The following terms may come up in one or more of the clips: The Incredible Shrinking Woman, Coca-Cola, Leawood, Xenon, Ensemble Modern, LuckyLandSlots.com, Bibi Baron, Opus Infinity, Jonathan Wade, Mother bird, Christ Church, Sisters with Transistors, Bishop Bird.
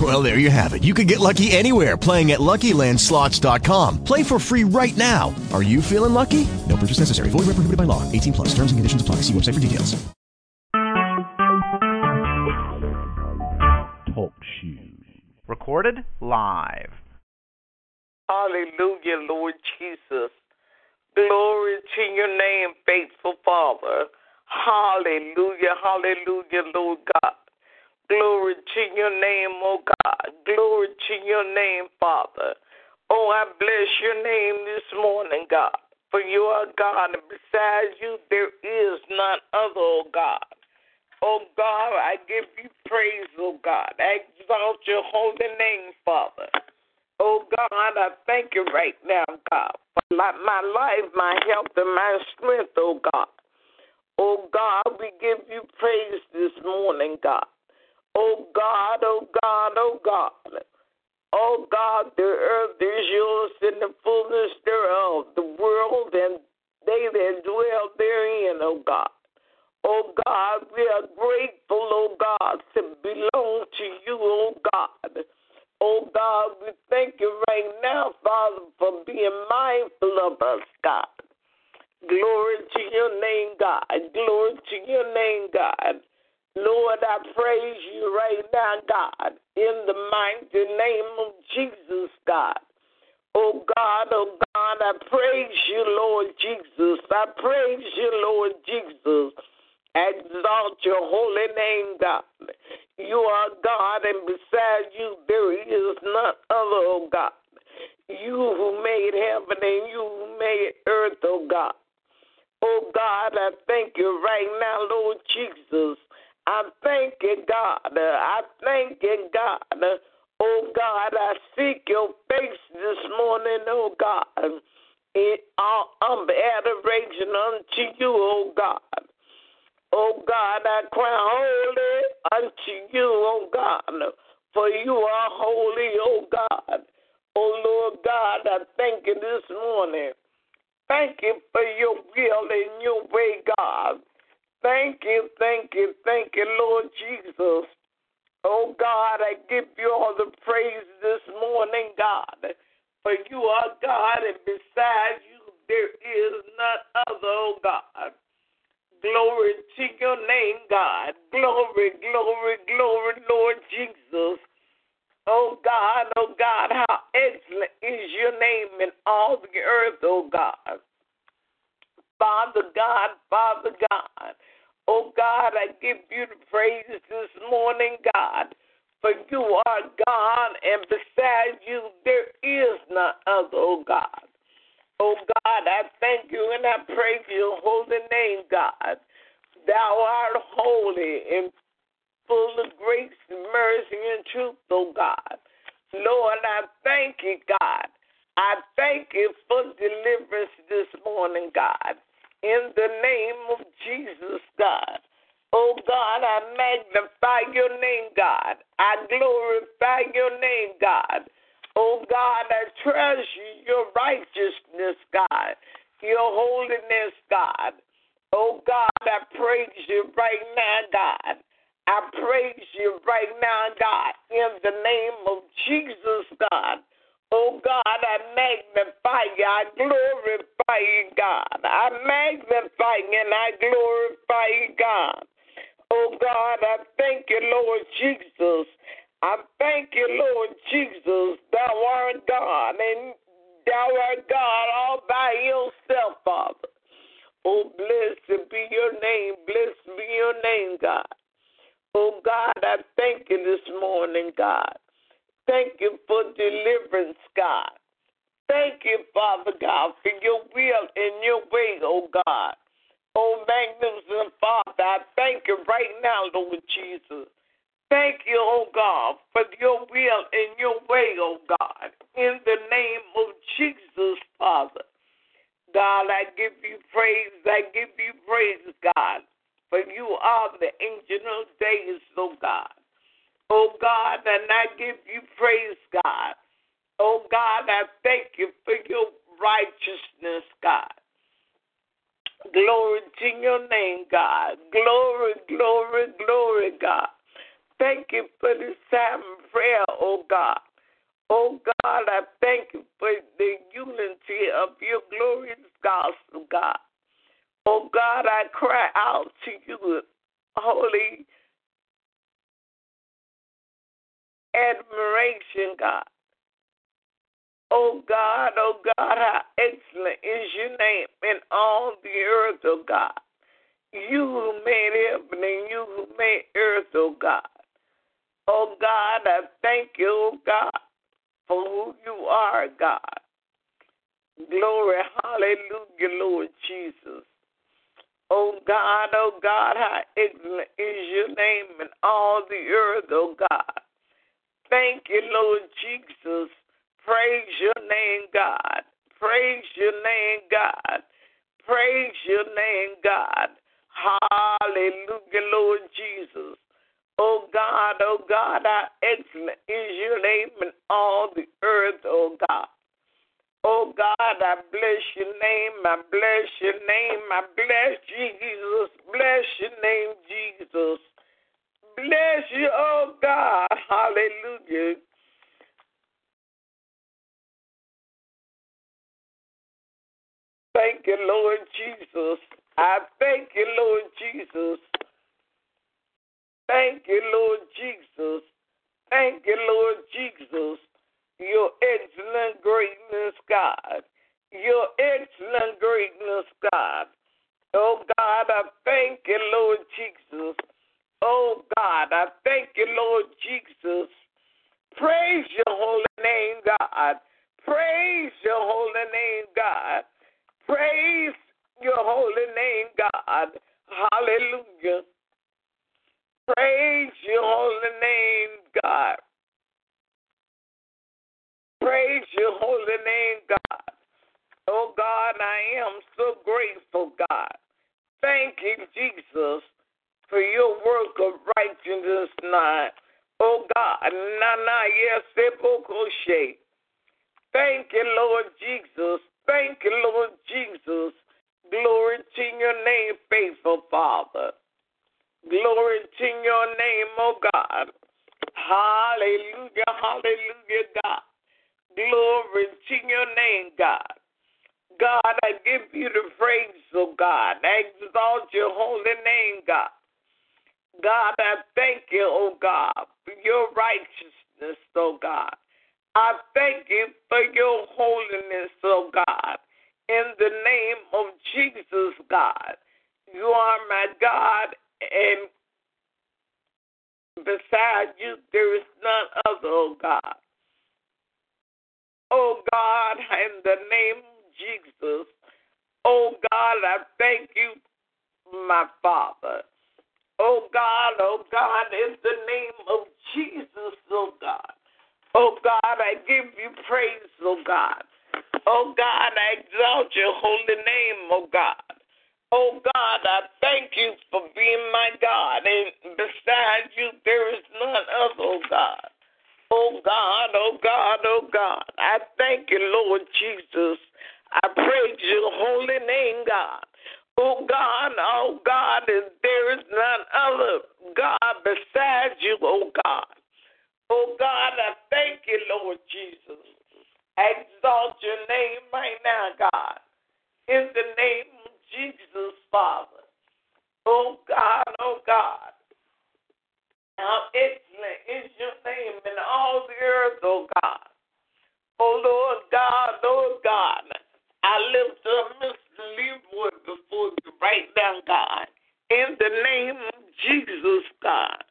Well, there you have it. You can get lucky anywhere, playing at LuckyLandSlots.com. Play for free right now. Are you feeling lucky? No purchase necessary. Void where prohibited by law. 18 plus. Terms and conditions apply. See website for details. Talk shoes. Recorded live. Hallelujah, Lord Jesus. Glory to your name, faithful Father. Hallelujah, hallelujah, Lord God. Glory to your name, oh God. Glory to your name, Father. Oh, I bless your name this morning, God. For you are God, and besides you, there is none other, oh God. Oh God, I give you praise, oh God. I exalt your holy name, Father. Oh God, I thank you right now, God, for my life, my health, and my strength, oh God. Oh God, we give you praise this morning, God. Oh God, oh God, oh God. Oh God, the earth is yours and the fullness thereof, the world and they that dwell therein, oh God. Oh God, we are grateful, oh God, to belong to you, oh God. Oh God, we thank you right now, Father, for being mindful of us, God. Glory to your name, God. Glory to your name, God. Lord, I praise you right now, God, in the mighty name of Jesus, God. Oh, God, I praise you, Lord Jesus. I praise you, Lord Jesus. Exalt your holy name, God. You are God, and beside you there is none other, oh God. You who made heaven and you who made earth, oh God. Oh, God, I thank you right now, Lord Jesus. I thank you, God. I thank you, God. Oh, God, I seek your face this morning, oh, God. In all adoration unto you, oh, God. Oh, God, I cry holy unto you, oh, God. For you are holy, oh, God. Oh, Lord God, I thank you this morning. Thank you for your will and your way, God. Thank you, thank you, thank you, Lord Jesus. Oh, God, I give you all the praise this morning, God. For you are God, and beside you there is none other, oh, God. Glory to your name, God. Glory, glory, glory, Lord Jesus. Oh, God, how excellent is your name in all the earth, oh, God. Father God, oh God, I give you the praise this morning, God, for you are God, and beside you there is none other, oh God. Oh God, I thank you and I praise your holy name, God. Thou art holy and full of grace, mercy, and truth, oh God. Lord, I thank you, God. I thank you for deliverance this morning, God. In the name of Jesus, God. Oh, God, I magnify your name, God. I glorify your name, God. Oh, God, I treasure your righteousness, God. Your holiness, God. Oh, God, I praise you right now, God. I praise you right now, God. In the name of Jesus, God. Oh, God, I magnify you. I glorify you, God. I magnify you and I glorify you, God. Oh, God, I thank you, Lord Jesus. I thank you, Lord Jesus. Thou art God, and thou art God all by yourself, Father. Oh, blessed be your name. Blessed be your name, God. Oh, God, I thank you this morning, God. Thank you for deliverance, God. Thank you, Father God, for your will and your way, oh God. Oh, magnificent Father, I thank you right now, Lord Jesus. Thank you, oh God, for your will and your way, oh God. In the name of Jesus, Father. God, I give you praise, God, for you are the Ancient of Days, oh God. Oh God, and I give you praise, God. Oh God, I thank you for your righteousness, God. Glory to your name, God. Glory, glory, glory, God. Thank you for this time of prayer, oh God. Oh God, I thank you for the unity of your glorious gospel, God. Oh God, I cry out to you, holy admiration, God. Oh God, how excellent is your name in all the earth, oh God. You who made heaven and you who made earth, oh God. Oh God, I thank you, oh God, for who you are, God. Glory, hallelujah, Lord Jesus. Oh God, how excellent is your name in all the earth, oh God. Thank you, Lord Jesus. Praise your name, God. Praise your name, God. Praise your name, God. Hallelujah, Lord Jesus. Oh, God, how excellent is your name in all the earth, oh, God. Oh, God, I bless your name. I bless your name. I bless Jesus. Bless your name, Jesus. Bless you, oh, God. Hallelujah. Thank you, Lord Jesus. I thank you, Lord Jesus. Thank you, Lord Jesus. Thank you, Lord Jesus. Your excellent greatness, God. Your excellent greatness, God. Oh, God, I thank you, Lord Jesus. Oh, God, I thank you, Lord Jesus. Praise your holy name, God. Praise your holy name, God. Praise your holy name, God. Hallelujah. Praise your holy name, God. Praise your holy name, God. Oh, God, I am so grateful, God. Thank you, Jesus, for your work of righteousness, now. Oh, God. Thank you, Lord Jesus. Thank you, Lord Jesus. Glory to your name, faithful Father. Glory to your name, oh God. Hallelujah, hallelujah, God. Glory to your name, God. God, I give you the praise, oh God. I exalt your holy name, God. God, I thank you, oh God, for your righteousness, oh God. I thank you for your holiness, oh God. In the name of Jesus, God. You are my God, and beside you there is none other, oh God. Oh God, in the name of Jesus. Oh God, I thank you, my Father. Oh God, in the name of Jesus, oh God. Oh, God, I give you praise, oh, God. Oh, God, I exalt your holy name, oh, God. Oh, God, I thank you for being my God, and beside you there is none other, oh, God. Oh, God, oh, God, oh, God. I thank you, Lord Jesus. I praise your holy name, God. Oh, God, there is none other, God, beside you, oh, God. Oh, God, I thank you, Lord Jesus. I exalt your name right now, God. In the name of Jesus, Father. Oh, God. How excellent is your name in all the earth, oh, God. Oh, Lord God, I lift up Mr. Leawood before you right now, God. In the name of Jesus, God.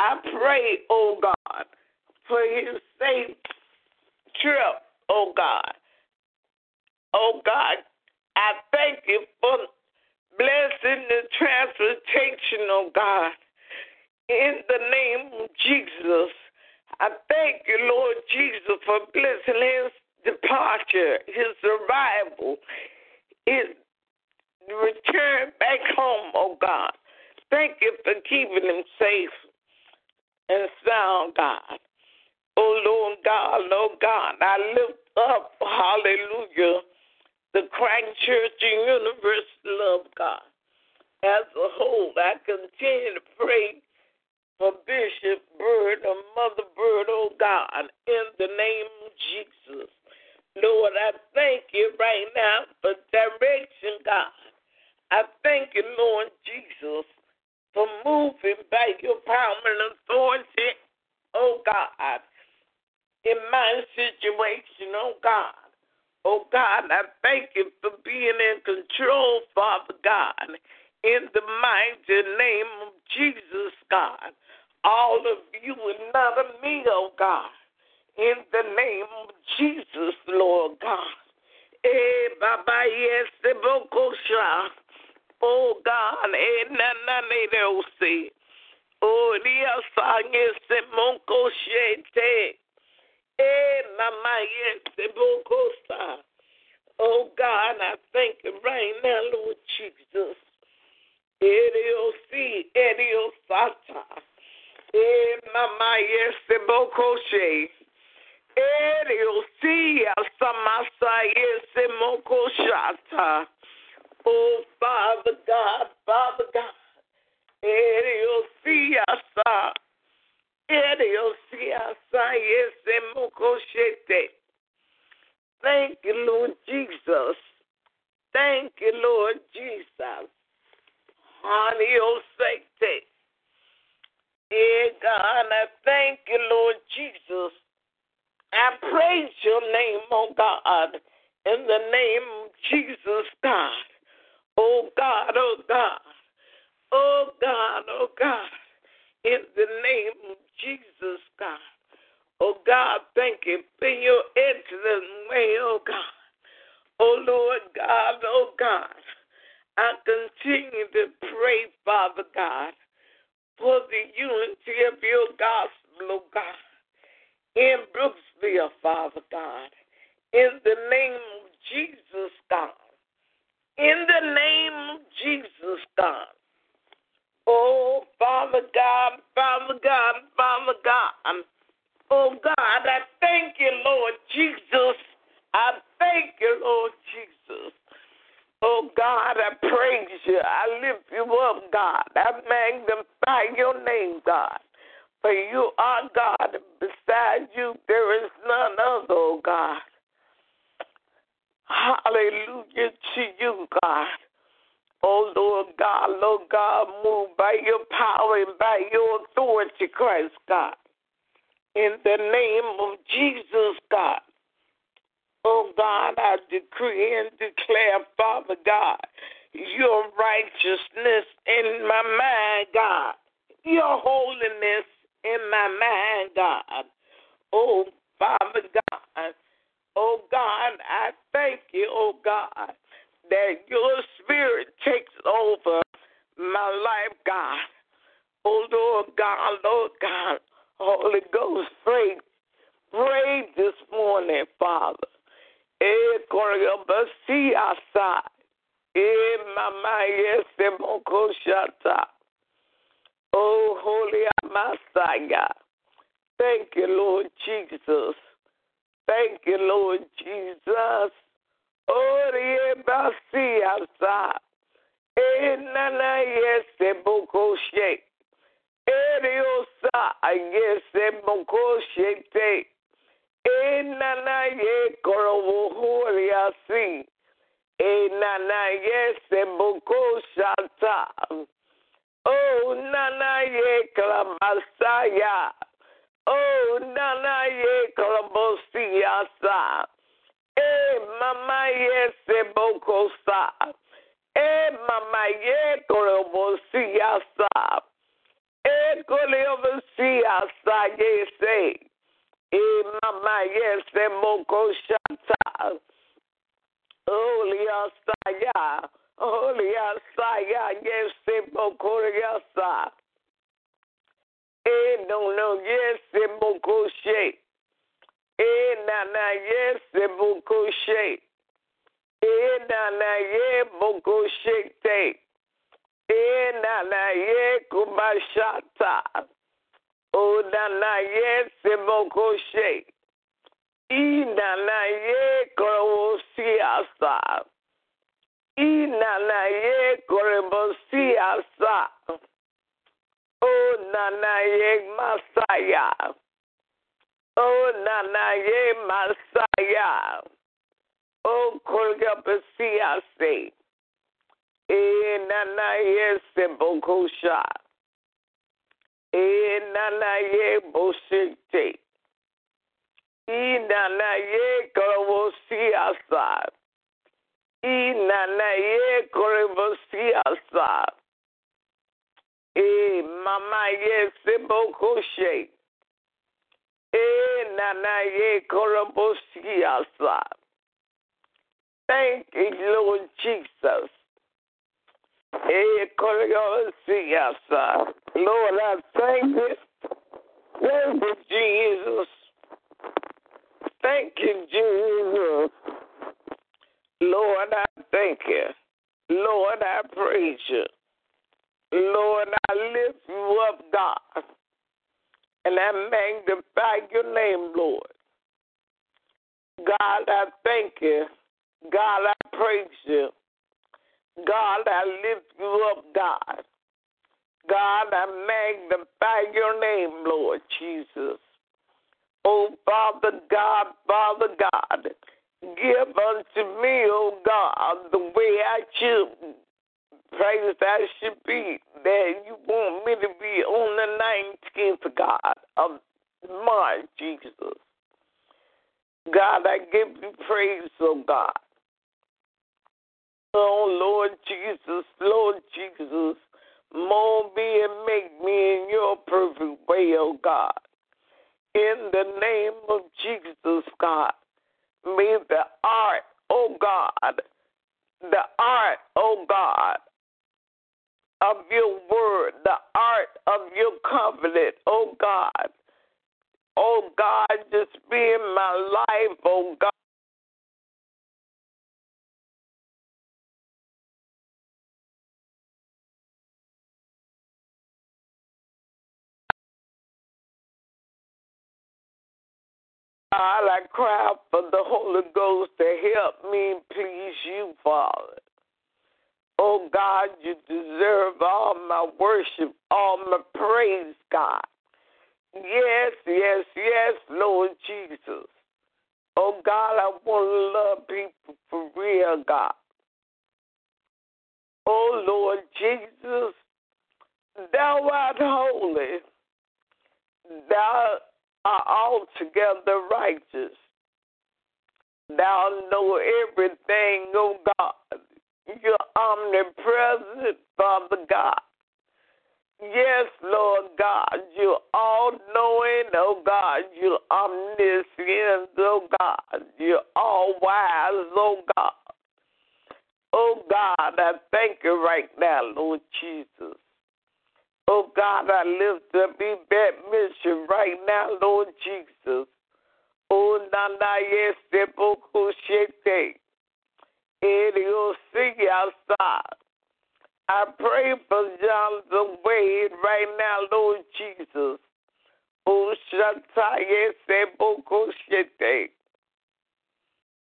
I pray, oh God, for his safe trip, oh God. Oh God, I thank you for blessing the transportation, oh God. In the name of Jesus, I thank you, Lord Jesus, for blessing his departure, his arrival, his return back home, oh God. Thank you for keeping them safe and sound, God. Oh, Lord God, I lift up, hallelujah, the Christ Church and Universal Love, God. As a whole, I continue to pray for Bishop Bird and Mother Bird, oh God, in the name of Jesus. Lord, I thank you right now for direction, God. I thank you, Lord Jesus, for moving by your power and authority, oh God, in my situation, oh God. Oh God, I thank you for being in control, Father God, in the mighty name of Jesus, God. All of you and none of me, oh God, in the name of Jesus, Lord God. Eh, Baba, yes, the Bokosha. Oh God, eh, Nana, say. Oh, Ria, sang, yes, the Mokosha. Eh, Mama, yes, the Bokosha. Oh God, I thank you right now, Lord Jesus. Edio, Edio, Sata. Eh, Mama, yes, the Bokosha. Oh, Father God, Father God. Thank you, Lord Jesus. Thank you, Lord Jesus. Dear God, I thank you, Lord Jesus. I praise your name, oh God, in the name of Jesus, God. Oh God, oh God, oh God, oh God, in the name of Jesus, God. Oh God, thank you for your excellent way, oh God. Oh Lord God, oh God, I continue to pray, Father God, for the unity of your gospel, oh God. In Brooksville, Father God, in the name of Jesus, God, in the name of Jesus, God. Oh, Father God, Father God, Father God. Oh, God, I thank you, Lord Jesus. I thank you, Lord Jesus. Oh, God, I praise you. I lift you up, God. I magnify your name, God. For you are God, and beside you there is none other, oh God. Hallelujah to you, God. Oh Lord God, move by your power and by your authority, Christ God. In the name of Jesus, God. Oh God, I decree and declare, Father God, your righteousness in my mind, God. Your holiness in my mind, God. Oh, Father God. Oh, God, I thank you, oh, God, that your spirit takes over my life, God. Oh, Lord God, Holy Ghost, pray this morning, Father. Eh, Koryabasi Asa. Eh, Mama, yes, Demokoshata. Oh, Holy Messiah, thank you, Lord Jesus. Thank you, Lord Jesus. Oh, the Messiah, Nana, yes, the Bokoshe. Eriosa, yes, the Bokoshe. Nana, yes, Korovohoria, see. Nana, yes, the Bokoshata. Oh, Nana ye Kalabasaya. Oh, Nana ye Kalabosiasa. Eh, Mama ye Sebokosa. Eh, Mama ye Kalabosiasa. Eh, Kalabosiasa ye say. Eh, Mama ye Sebokoshata. Holy Asaya. Holy Asaya, yes, Simbo Koryasa. Eh, no, no, yes, Simbo Koshe. Eh, Nana, yes, Simbo Koshe. Eh, Nana, yes, Bokoshe. Oh, Nanaye Masaya. Oh, Korgapasiase. Nanaye Sebokosha. Nanaye Boshite. Nanaye Korvosiasa. Nanaye Korvosiasa. Mama ye Sebokoshe. Nanaye Korobosiasa. Thank you, Lord Jesus. Korobosiasa. Lord, I thank you. Thank you, Jesus. Thank you, Jesus. Lord, I thank you. Lord, I praise you. Lord, I lift you up, God. And I magnify your name, Lord. God, I thank you. God, I praise you. God, I lift you up, God. God, I magnify your name, Lord Jesus. Oh, Father God, give unto me, oh God, the way I choose. Praise that should be that you want me to be on the 19th, God, of March, Jesus. God, I give you praise, oh God. Oh, Lord Jesus, mold me and make me in your perfect way, oh God. In the name of Jesus, God, may the art, oh God, of your word, the art of your covenant, oh God, just be in my life, oh God. God, I cry for the Holy Ghost to help me please you, Father. Oh, God, you deserve all my worship, all my praise, God. Yes, Lord Jesus. Oh, God, I want to love people for real, God. Oh, Lord Jesus, thou art holy. Thou art altogether righteous. Thou know everything, oh, God. You're omnipresent, Father God. Yes, Lord God, you're all-knowing, oh God. You're omniscient, oh God. You're all-wise, oh God. Oh God, I thank you right now, Lord Jesus. Oh God, I lift up that mission right now, Lord Jesus. Oh, Nanaye Sepokushete. I pray for Jonathan Wade right now, Lord Jesus.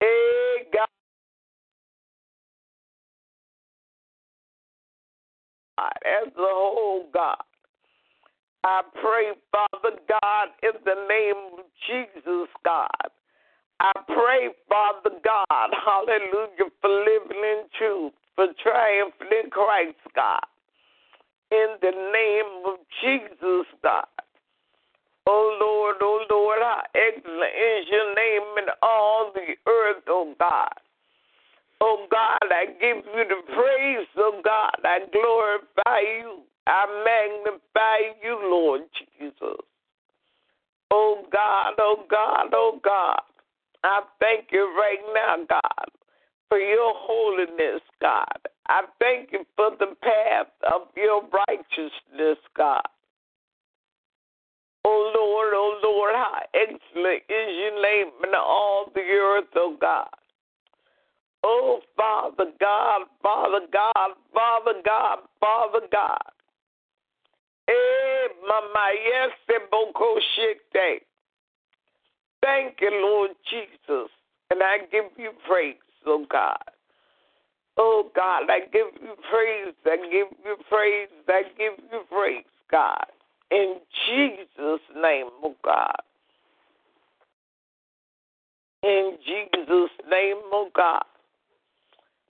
Hey, God, as a whole, God, I pray, Father God, in the name of Jesus, God. I pray, Father God, hallelujah, for living in truth, for triumphing in Christ, God. In the name of Jesus, God. Oh, Lord, how excellent is your name in all the earth, oh, God. Oh, God, I give you the praise, oh, God. I glorify you. I magnify you, Lord Jesus. Oh, God. I thank you right now, God, for your holiness, God. I thank you for the path of your righteousness, God. Oh, Lord, how excellent is your name in all the earth, oh, God. Oh, Father God, Father God. Eh, Mama, yes, Boko Shikte. Thank you, Lord Jesus, and I give you praise, oh God. Oh God, I give you praise, I give you praise, I give you praise, God. In Jesus' name, oh God. In Jesus' name, oh God.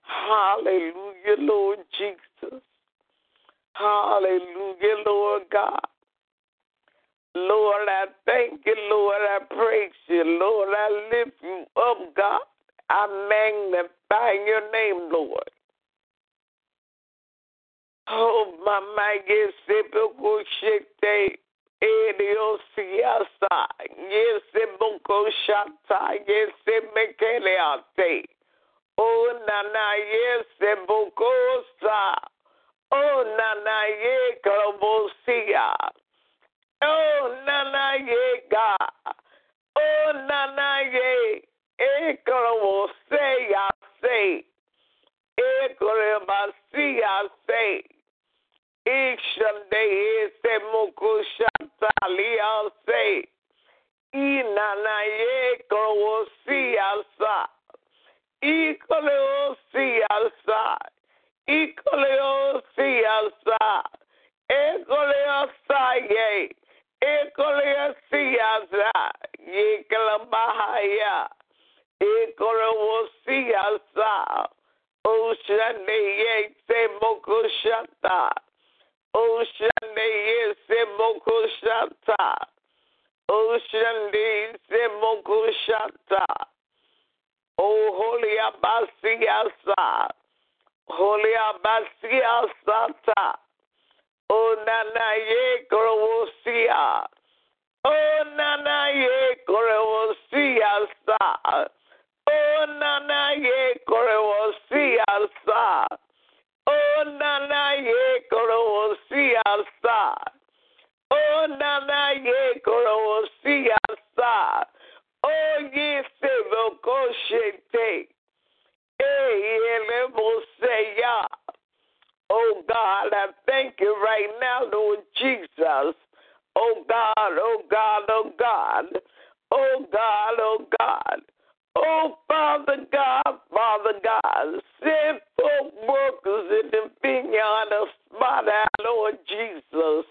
Hallelujah, Lord Jesus. Hallelujah, Lord God. Lord, I thank you, Lord, I praise you, Lord, I lift you up, God. I magnify your name, Lord. Oh, Mama, yes, Boko Shikte, Ediosiasa, yes, Boko Shata, yes, Mekeleate, oh, Nana, yes, Boko Sa, oh, Nana, yes, Kolobosia, oh, Nana, yes, God, oh, Nana, yes. Ekoro say I say, Ekoro see I say, Ishande se mokushali I say, Inanaye ekoro see I say, Ekoro see I say, Ekoro see I say, Ekoro say, Ekoro see I say, Yekalabahaya. Ekorowosiasa, Oshaneye semokoshata, Oshaneye semokoshata, Oshaneye semokoshata, O holy abasiasa, holy abasiasata, O nanaye korowosia, O nanaye korowosiasa. Oh, Nana, ye, Koro, see us, sir. Oh, Nana, ye, Koro, see us, sir. Oh, Nana, ye, Koro, see us, sir. Oh, ye, Sebo, Koshete. Eh, ye, Lebo, say, ya. Oh, God, I thank you right now, Lord Jesus. Oh, God, oh, God, oh, God. Oh, God, oh, God. Oh, Father God, send folk workers in the vineyard of our Lord Jesus.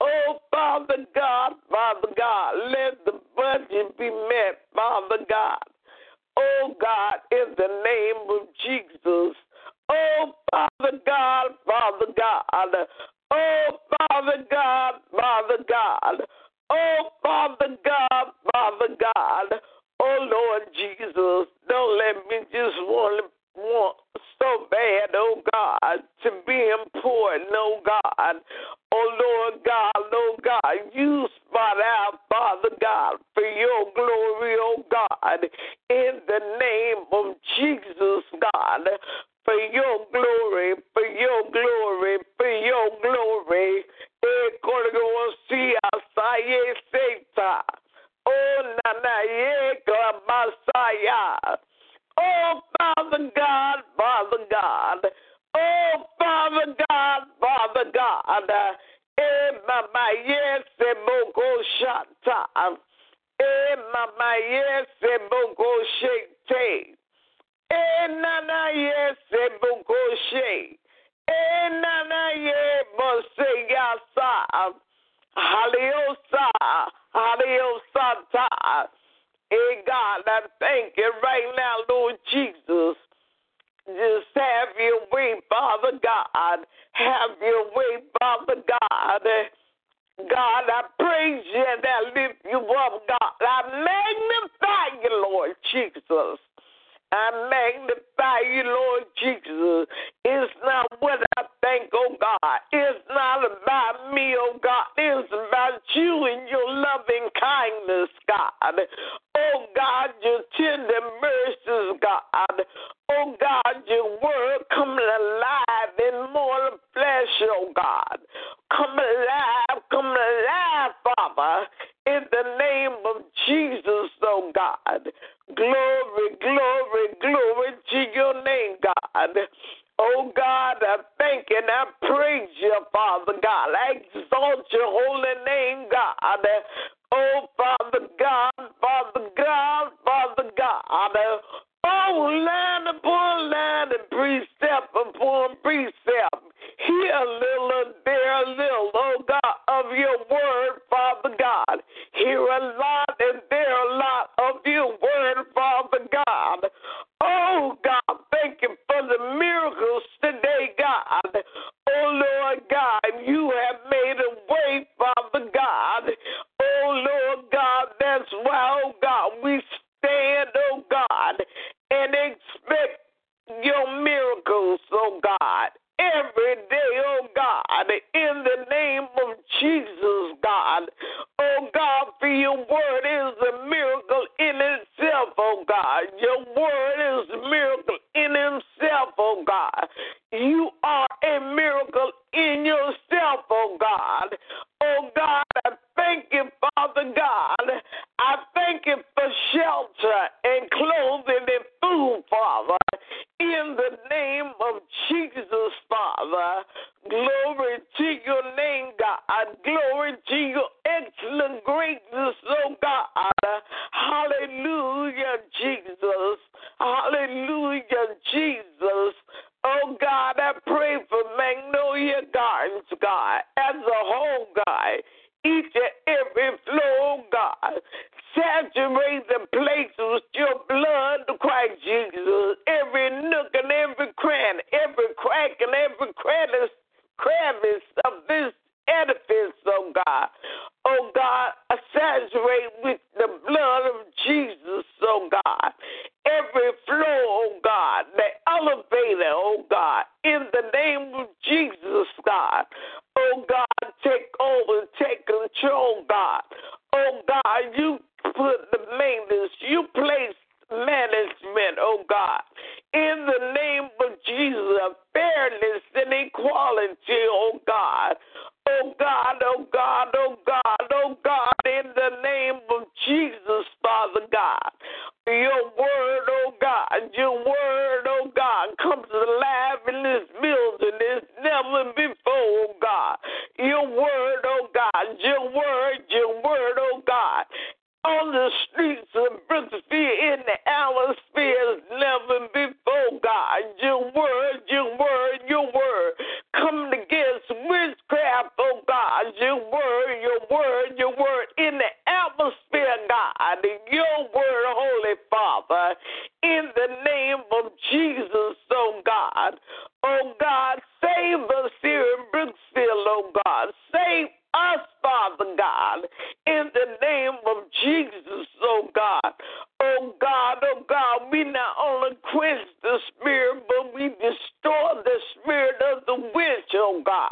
Oh, Father God, let the budget be met, Father God. Oh, God, in the name of Jesus. Oh, Father God. Oh, Father God. Oh, Father God. Oh, Lord Jesus, don't let me just want so bad, oh, God, to be important, oh, God. Oh, Lord God, you spot out, Father God, for your glory, oh, God, in the name of Jesus, God, for your glory. Oh, Nanayeka Messiah. Oh, Father God. Oh, Father God. Eh, Mama, yes, Boko Shata. Eh, Mama, yes, Boko Shate. Eh, Nana, yes, Boko Shate. Eh, Nana, yes, Moseyasa. Hallelujah. Hey, God, I thank you right now, Lord Jesus. Just have your way, Father God. Have your way, Father God. God, I praise you and I lift you up, God. I magnify you, Lord Jesus. I magnify you, Lord Jesus. It's not what I think, oh God. It's not about me, oh God. It's about you and your loving kindness, God. Oh God, your tender mercies, God. Oh God, your word coming alive in mortal flesh, oh God. Come alive, Father. In the name of Jesus, oh God. Glory to your name, God. Oh God, I thank exalt your holy name, God. Oh, Father God, Father God, Father God. Oh, land upon land and precept upon precept. Here a little, there a little, oh God, of your word, Father God. Here a lot and there a lot of your word, Father God. Oh God, thank you for the miracles today, God. Oh Lord God, you have made a way, Father God. Oh Lord God, that's why, oh God, we stand, oh God, and expect your miracles, oh God. Every day, oh God, in the name of Jesus, God. Oh God, for your word is a miracle in itself, oh God. Your word is a miracle in itself, oh God. You are a miracle in yourself, oh God. Oh God, I thank you, Father God. I thank you for shelter and clothing and food, Father. In the name of Jesus, Father, glory to your name, God. Glory to your excellent greatness, oh God. Hallelujah, Jesus. Hallelujah, Jesus. Oh, God, I pray for Magnolia Gardens, God, as a whole, God. Each and every flow, God. Saturate the place with your blood, Christ Jesus. Every nook and every cranny, every crack and every crevice of this edifice, oh God. Oh God, saturate with the blood of Jesus, oh God. Every floor, oh God, the elevator, oh God, in the name of Jesus, God. Oh God, take over, take control, God. Oh God, you put the maintenance, you place management, oh God. In the name of Jesus, fairness and equality, oh God. Oh God, oh God, oh God, oh God, in the name of Jesus, Father God. Your word, oh God, comes alive in this building. It's never before, oh God. Your word, oh God. On the streets of Bristol, in the atmosphere, never before, God. Your word. Come against witchcraft, oh God. Your word. In the atmosphere, God. Your word, Holy Father. In the name of Jesus, oh God. Oh God, save us here in Bristol, oh God. Save us, Father God, in the name of Jesus, oh God. Oh God, we not only quench the spirit, but we destroy the spirit of the witch, oh God.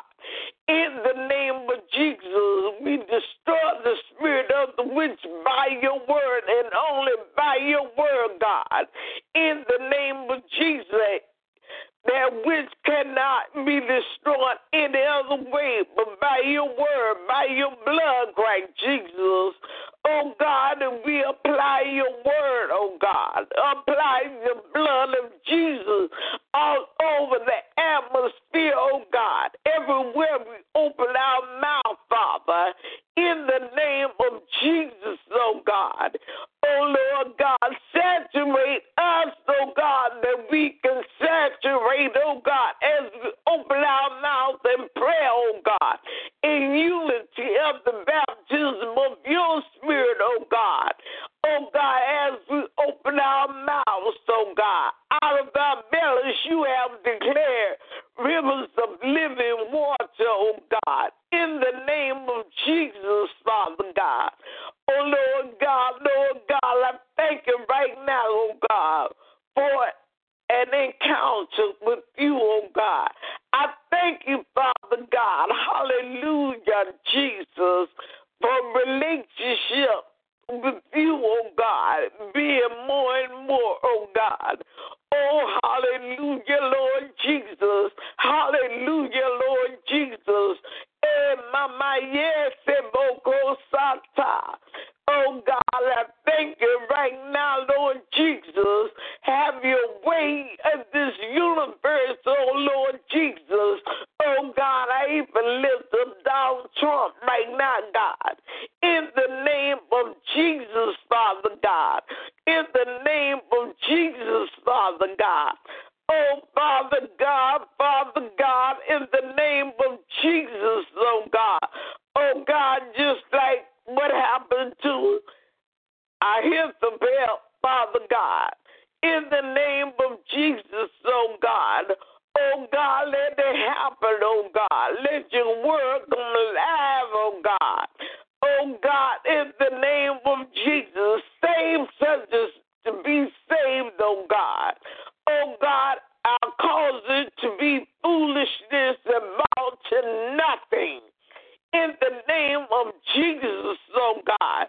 In the name of Jesus, we destroy the spirit of the witch by your word and only by your word, God. In the name of Jesus, that which cannot be destroyed any other way but by your word, by your blood, Christ Jesus. Oh, God, and we apply your word, oh, God. Apply the blood of Jesus all over the atmosphere, oh, God. Everywhere we open our mouth, Father, in the name of Jesus, oh, God. Oh, Lord God, saturate us, oh, God, that we can saturate, oh, God, as we open our mouth and pray, oh, God, in unity of the baptism of your spirit, oh, God. Oh, God, as we open our mouths, oh, God, out of our bellies you have declared rivers of living water, oh, God, in the name of Jesus, Father God. Oh, Lord God, I thank you right now, oh, God, for an encounter with you, oh, God. I thank you, Father God, hallelujah, Jesus, for relationship with you, oh, God, being more and more, oh, God. Oh, hallelujah, Lord Jesus. Hallelujah, Lord Jesus. Mama, yes, oh, God, I thank you right now, Lord Jesus. Have your way in this universe, oh, Lord Jesus. Oh, God, I even lift up down Trump right now, God. In the name of Jesus, Father God. In the name of Jesus, Father God. Oh, Father God, in the name of Jesus, oh God. Oh, God, just like what happened to I hear the bell, Father God. In the name of Jesus, oh God. Oh, God, let it happen, oh God. Let your word come alive, oh God. Oh, God, in the name of Jesus, save such as to be saved, oh God. Oh, God, I'll cause it to be foolishness about to nothing. In the name of Jesus, oh God,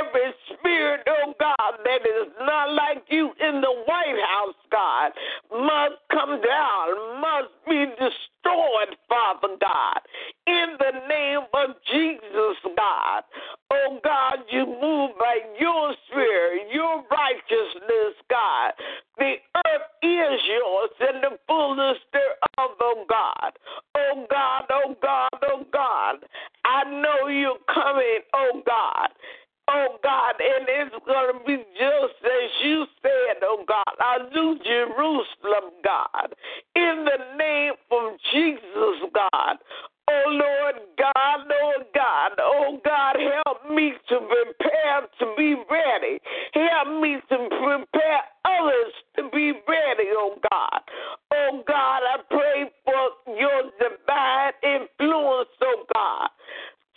every spirit, oh God, that is not like you in the White House, God, must come down, must be destroyed, Father God. In the name of Jesus, God, oh God, you move by your spirit, your righteousness, God. The earth is yours and the fullness thereof, oh God. Oh God, oh God, oh God. I know you're coming, oh God. Oh God, and it's going to be just as you said, oh God. I do Jerusalem, God. In the name of Jesus, God. Oh Lord God, Lord God, oh God, help me to prepare to be ready. Help me to prepare others to be ready, oh God. Oh God, I pray for your divine influence, oh God,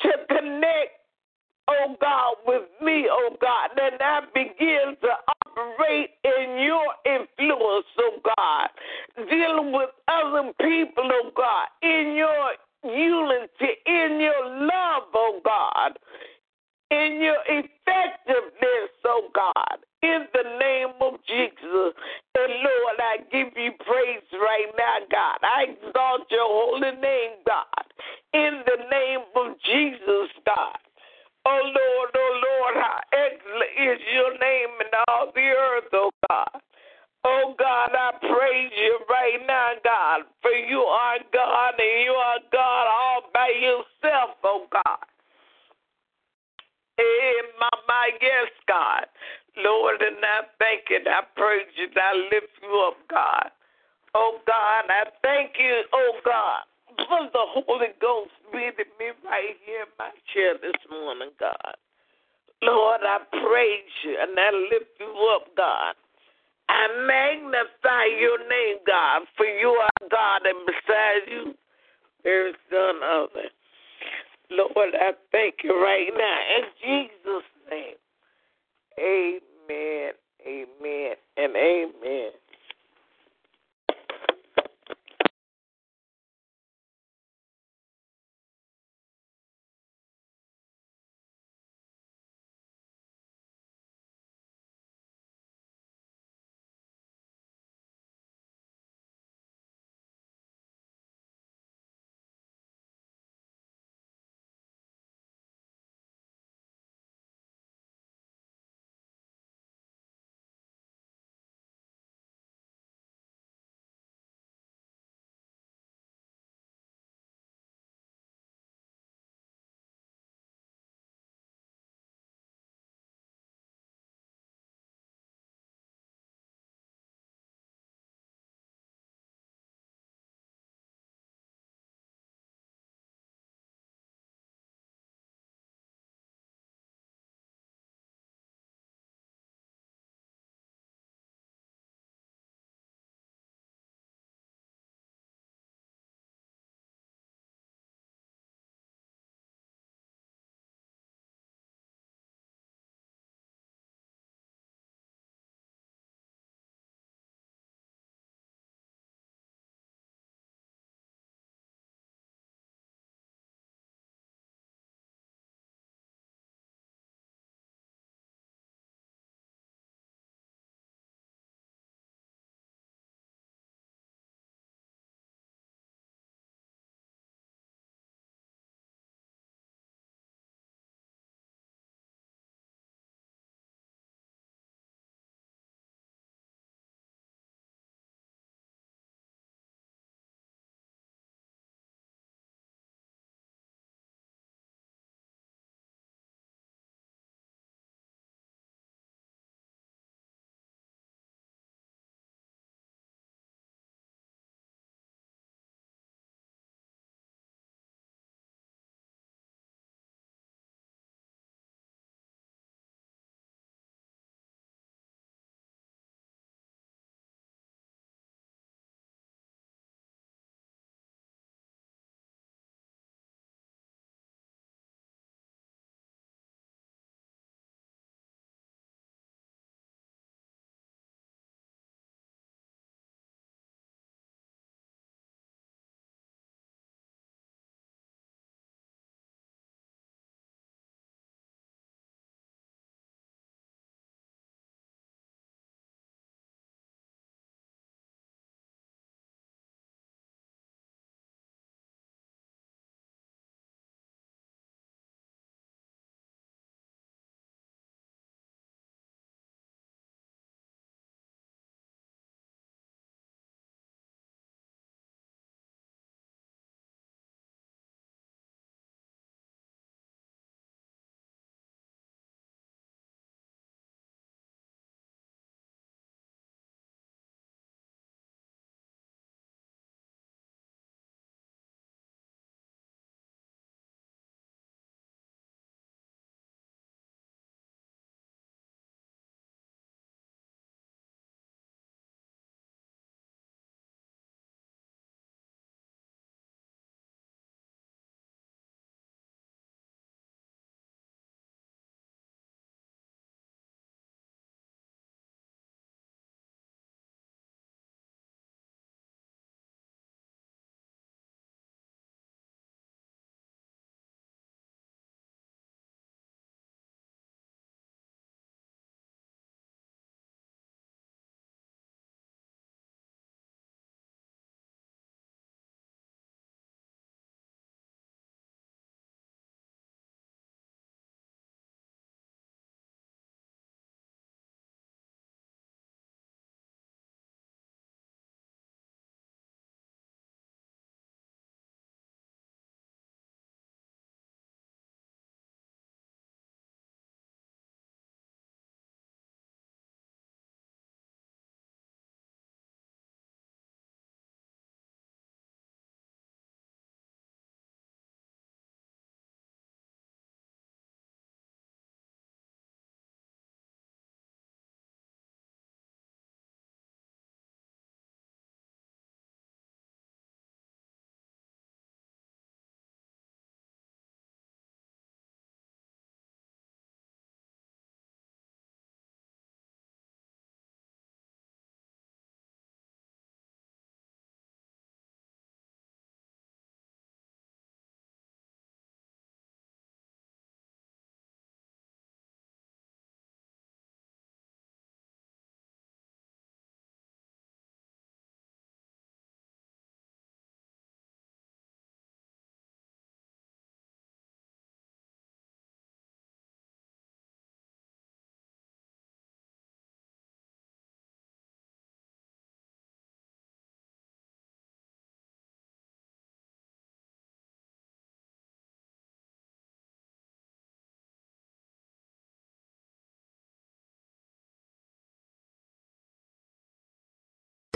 to connect, oh God, with me, oh God, and I begin to operate in your influence, oh God, dealing with other people, oh God, in your unity, in your love, oh God, in your effectiveness, oh God, in the name of Jesus. And Lord, I give you praise right now, God. I exalt your holy name, God, in the name of Jesus, God. Oh Lord, how excellent is your name in all the earth, oh God. Oh, God, I praise you right now, God, for you are God and you are God all by yourself, oh, God. Hey, Mama, yes, God. Lord, and I thank you, and I praise you, and I lift you up, God. Oh, God, I thank you, oh, God, for the Holy Ghost leading me right here in my chair this morning, God. Lord, I praise you, and I lift you up, God. I magnify your name, God, for you are God, and beside you there is none other. Lord, I thank you right now in Jesus' name. Amen, amen, and amen.